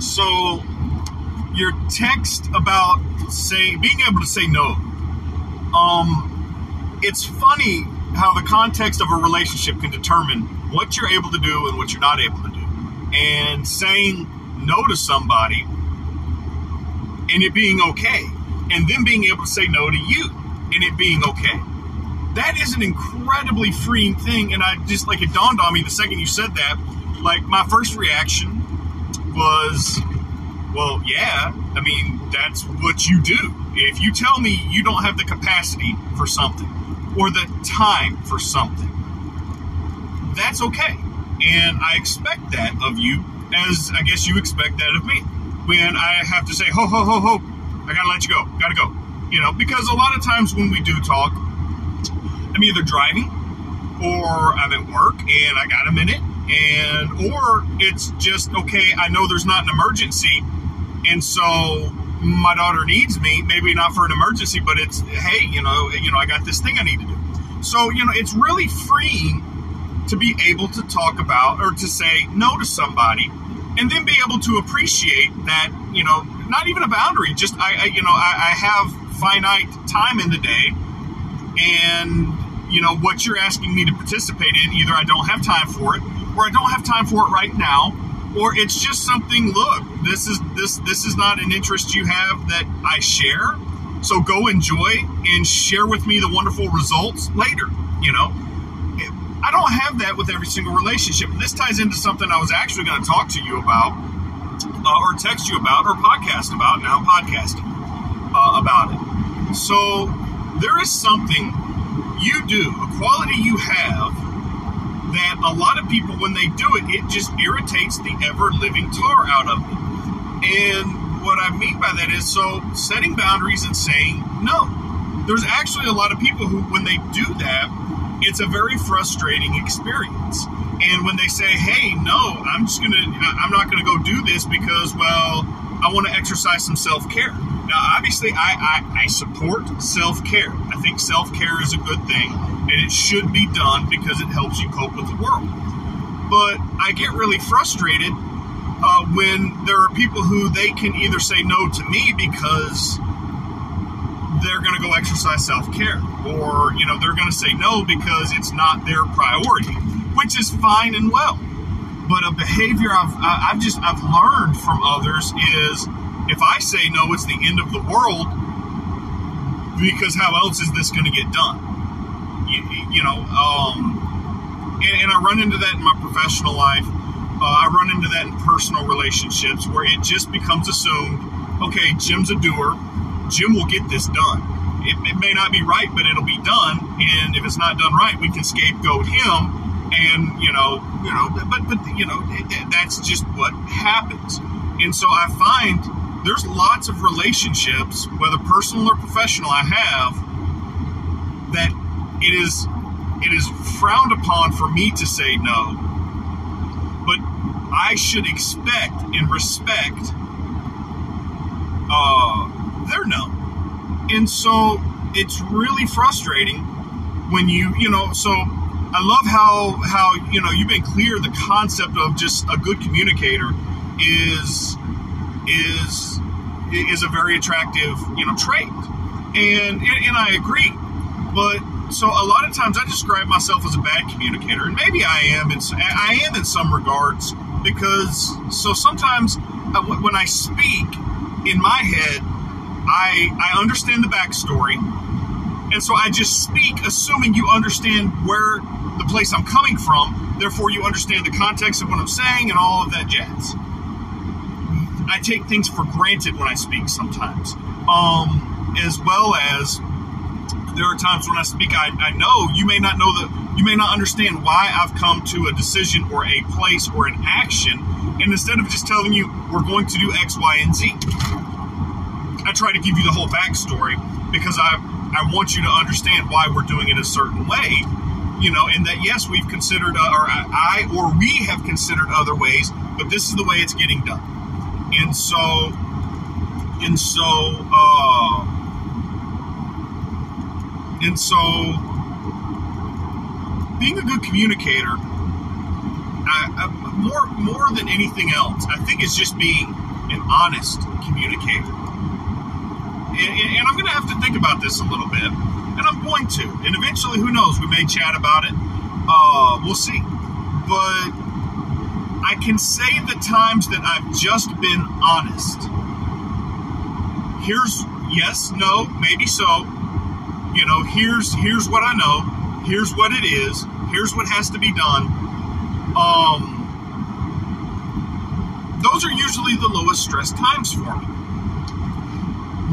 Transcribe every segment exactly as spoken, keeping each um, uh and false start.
So your text about say being able to say no, um, it's funny how the context of a relationship can determine what you're able to do and what you're not able to do. And saying no to somebody and it being okay, and then being able to say no to you and it being okay. That is an incredibly freeing thing. And I just, like, it dawned on me the second you said that, like, my first reaction was, well, yeah, I mean, that's what you do. If you tell me you don't have the capacity for something or the time for something, that's okay. And I expect that of you, as I guess you expect that of me. When I have to say, ho, ho, ho, ho, I gotta let you go, gotta go. You know, because a lot of times when we do talk, I'm either driving or I'm at work and I got a minute, and or it's just, okay, I know there's not an emergency, and so my daughter needs me, maybe not for an emergency, but it's, hey, you know, you know, I got this thing I need to do. So, you know, it's really freeing to be able to talk about or to say no to somebody, and then be able to appreciate that, you know, not even a boundary, just, I, I you know, I, I have finite time in the day, and, you know, what you're asking me to participate in, either I don't have time for it, or I don't have time for it right now, or it's just something, look, this is, this, this is not an interest you have that I share, so go enjoy and share with me the wonderful results later, you know. I don't have that with every single relationship. This ties into something I was actually going to talk to you about, uh, or text you about, or podcast about. Now I'm podcasting uh, about it. So there is something you do, a quality you have, that a lot of people, when they do it, it just irritates the ever-living tar out of them. And what I mean by that is, so setting boundaries and saying no. There's actually a lot of people who, when they do that, it's a very frustrating experience. And when they say, hey, no, I'm just gonna, I'm not gonna go do this because, well, I wanna exercise some self-care. Now, obviously, I, I, I support self-care. I think self-care is a good thing, and it should be done because it helps you cope with the world. But I get really frustrated uh, when there are people who they can either say no to me because they're going to go exercise self-care, or, you know, they're going to say no because it's not their priority, which is fine and well. But a behavior I've, I've just, I've learned from others is, if I say no, it's the end of the world, because how else is this going to get done? You, you know, um, and, and I run into that in my professional life. Uh, I run into that in personal relationships, where it just becomes assumed, okay, Jim's a doer. Jim will get this done. It, it may not be right, but it'll be done. And if it's not done right, we can scapegoat him. And, you know, you know, but, but you know, that's just what happens. And so I find there's lots of relationships, whether personal or professional, I have, that it is, it is frowned upon for me to say no. But I should expect and respect uh, they're no. And so it's really frustrating when you, you know, so I love how, how, you know, you've been clear. The concept of just a good communicator is, is, is a very attractive, you know, trait. And, and I agree. But so a lot of times I describe myself as a bad communicator, and maybe I am, in, I am in some regards, because so sometimes when I speak in my head, I, I understand the backstory, and so I just speak assuming you understand where the place I'm coming from, therefore you understand the context of what I'm saying and all of that jazz. I take things for granted when I speak sometimes, um, as well as there are times when I speak, I, I know you may not know the, you may not understand why I've come to a decision or a place or an action, and instead of just telling you we're going to do X, Y, and Z, I try to give you the whole backstory, because I I want you to understand why we're doing it a certain way, you know, and that, yes, we've considered, uh, or I, or we have considered other ways, but this is the way it's getting done. And so, and so, uh, and so, being a good communicator, I, I, more, more than anything else, I think it's just being honest communicator. And, and I'm going to have to think about this a little bit, and I'm going to. And eventually, who knows, we may chat about it. Uh, we'll see. But I can say the times that I've just been honest. Here's yes, no, maybe so. You know, here's here's what I know. Here's what it is. Here's what has to be done. Um, those are usually the lowest stress times for me.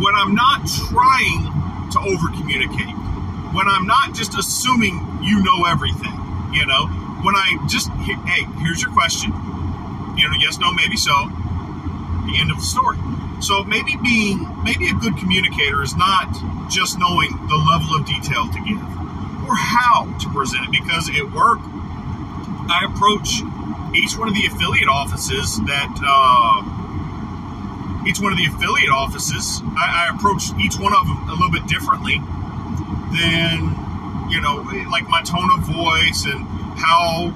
When I'm not trying to over-communicate, when I'm not just assuming you know everything, you know, when I just, hey, here's your question, you know, yes, no, maybe so, the end of the story. So maybe being, maybe a good communicator is not just knowing the level of detail to give or how to present it, because at work, I approach each one of the affiliate offices that, uh, each one of the affiliate offices, I, I approach each one of them a little bit differently than, you know, like my tone of voice and how,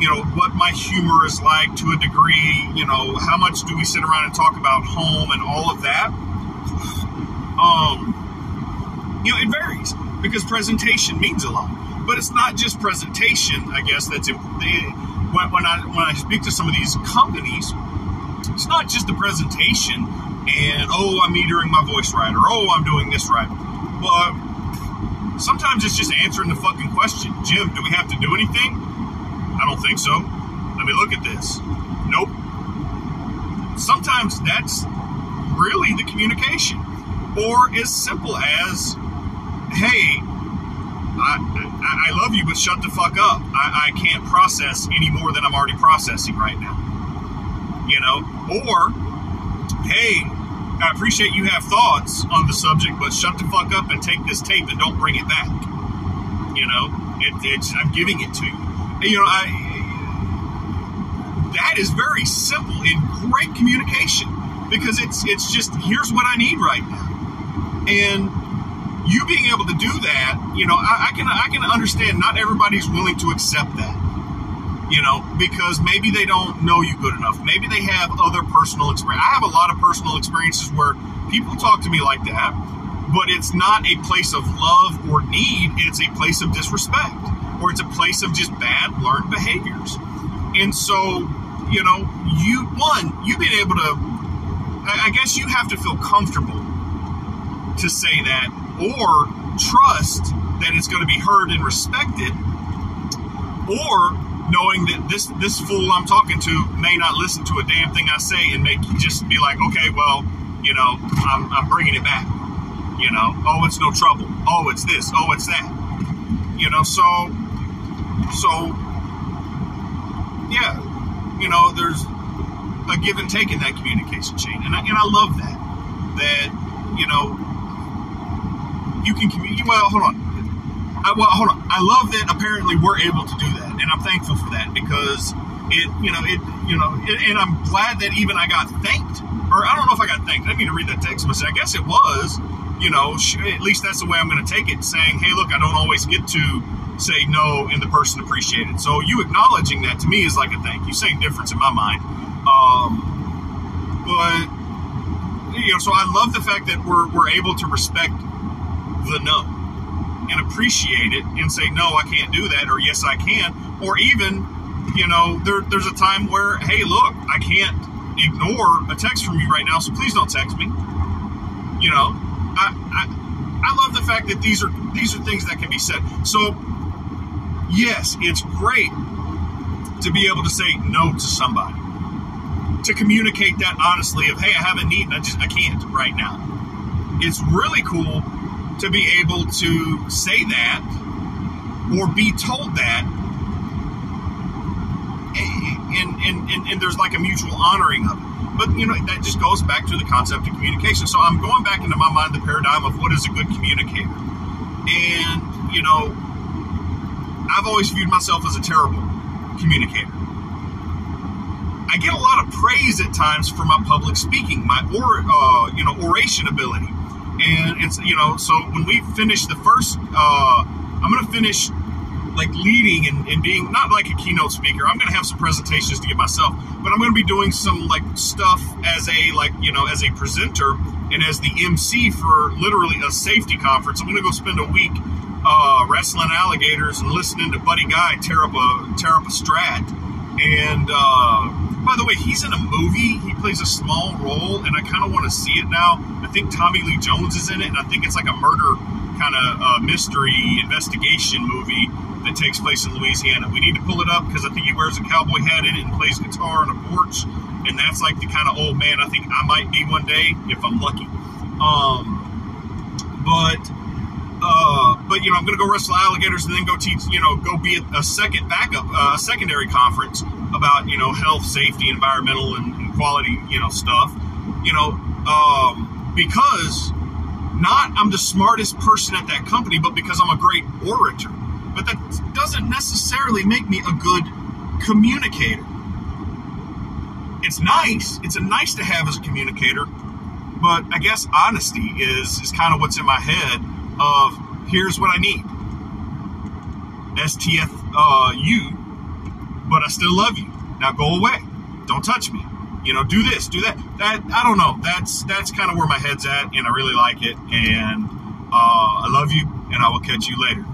you know, what my humor is like to a degree, you know, how much do we sit around and talk about home and all of that. Um, you know, it varies because presentation means a lot. But it's not just presentation, I guess, that's important. When I, when I speak to some of these companies, it's not just the presentation and, oh, I'm metering my voice right, or, oh, I'm doing this right. But sometimes it's just answering the fucking question. Jim, do we have to do anything? I don't think so. Let me look at this. Nope. Sometimes that's really the communication. Or as simple as, hey, I, I, I love you, but shut the fuck up. I, I can't process any more than I'm already processing right now. You know? Or, hey, I appreciate you have thoughts on the subject, but shut the fuck up and take this tape and don't bring it back. You know? It, it's, I'm giving it to you. You know, I, that is very simple in great communication because it's it's just, here's what I need right now. And you being able to do that, you know, I, I can I can understand not everybody's willing to accept that, you know, because maybe they don't know you good enough. Maybe they have other personal experience. I have a lot of personal experiences where people talk to me like that, but it's not a place of love or need. It's a place of disrespect. Or it's a place of just bad learned behaviors. And so, you know, you, one, you've been able to, I guess you have to feel comfortable to say that or trust that it's going to be heard and respected or knowing that this, this fool I'm talking to may not listen to a damn thing I say and may just be like, okay, well, you know, I'm, I'm bringing it back. You know, oh, it's no trouble. Oh, it's this. Oh, it's that. You know, so... So, yeah, you know, there's a give and take in that communication chain. And I, and I love that, that, you know, you can communicate. Well, hold on. I, well, hold on. I love that apparently we're able to do that. And I'm thankful for that because it, you know, it, you know, it, and I'm glad that even I got thanked. Or I don't know if I got thanked. I didn't mean to read that text message. I guess it was, you know, at least that's the way I'm going to take it, saying, hey, look, I don't always get to say no, and the person appreciated. So you acknowledging that to me is like a thank you. Same difference in my mind. Um, but, you know, so I love the fact that we're, we're able to respect the no and appreciate it and say, no, I can't do that, or yes, I can. Or even, you know, there, there's a time where, hey, look, I can't ignore a text from you right now, so please don't text me. You know, I, I, I love the fact that these are, these are things that can be said. So, yes, it's great to be able to say no to somebody, to communicate that honestly of, hey, I have a need and I just, I can't right now. It's really cool to be able to say that or be told that, and, and, and, and there's like a mutual honoring of it. But, you know, that just goes back to the concept of communication. So I'm going back into my mind the paradigm of what is a good communicator. And, you know, I've always viewed myself as a terrible communicator. I get a lot of praise at times for my public speaking, my or, uh, you know, oration ability. And it's, you know, so when we finish the first, uh, I'm going to finish like leading and, and being not like a keynote speaker. I'm going to have some presentations to give myself, but I'm going to be doing some like stuff as a, like, you know, as a presenter and as the M C for literally a safety conference. I'm going to go spend a week uh, wrestling alligators and listening to Buddy Guy tear up a, tear up a strat. And uh, by the way, he's in a movie. He plays a small role, and I kind of want to see it now. I think Tommy Lee Jones is in it, and I think it's like a murder kind of uh, mystery investigation movie that takes place in Louisiana. We need to pull it up because I think he wears a cowboy hat in it and plays guitar on a porch, and that's like the kind of old man I think I might be one day if I'm lucky. Um, but... Uh, but, you know, I'm going to go wrestle alligators and then go teach, you know, go be a, a second backup, uh, a secondary conference about, you know, health, safety, environmental, and, and quality, you know, stuff, you know, um, because not I'm the smartest person at that company, but because I'm a great orator. But that doesn't necessarily make me a good communicator. It's nice. It's a nice to have as a communicator, but I guess honesty is, is kind of what's in my head. Of here's what I need, S T F U, but I still love you. Now go away, don't touch me. You know, do this, do that. That I don't know. That's that's kind of where my head's at, and I really like it. And uh, I love you, and I will catch you later.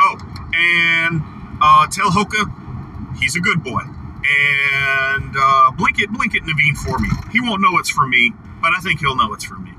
Oh, and uh, tell Hoka he's a good boy, and uh, blink it, blink it, Naveen for me. He won't know it's from me, but I think he'll know it's from me.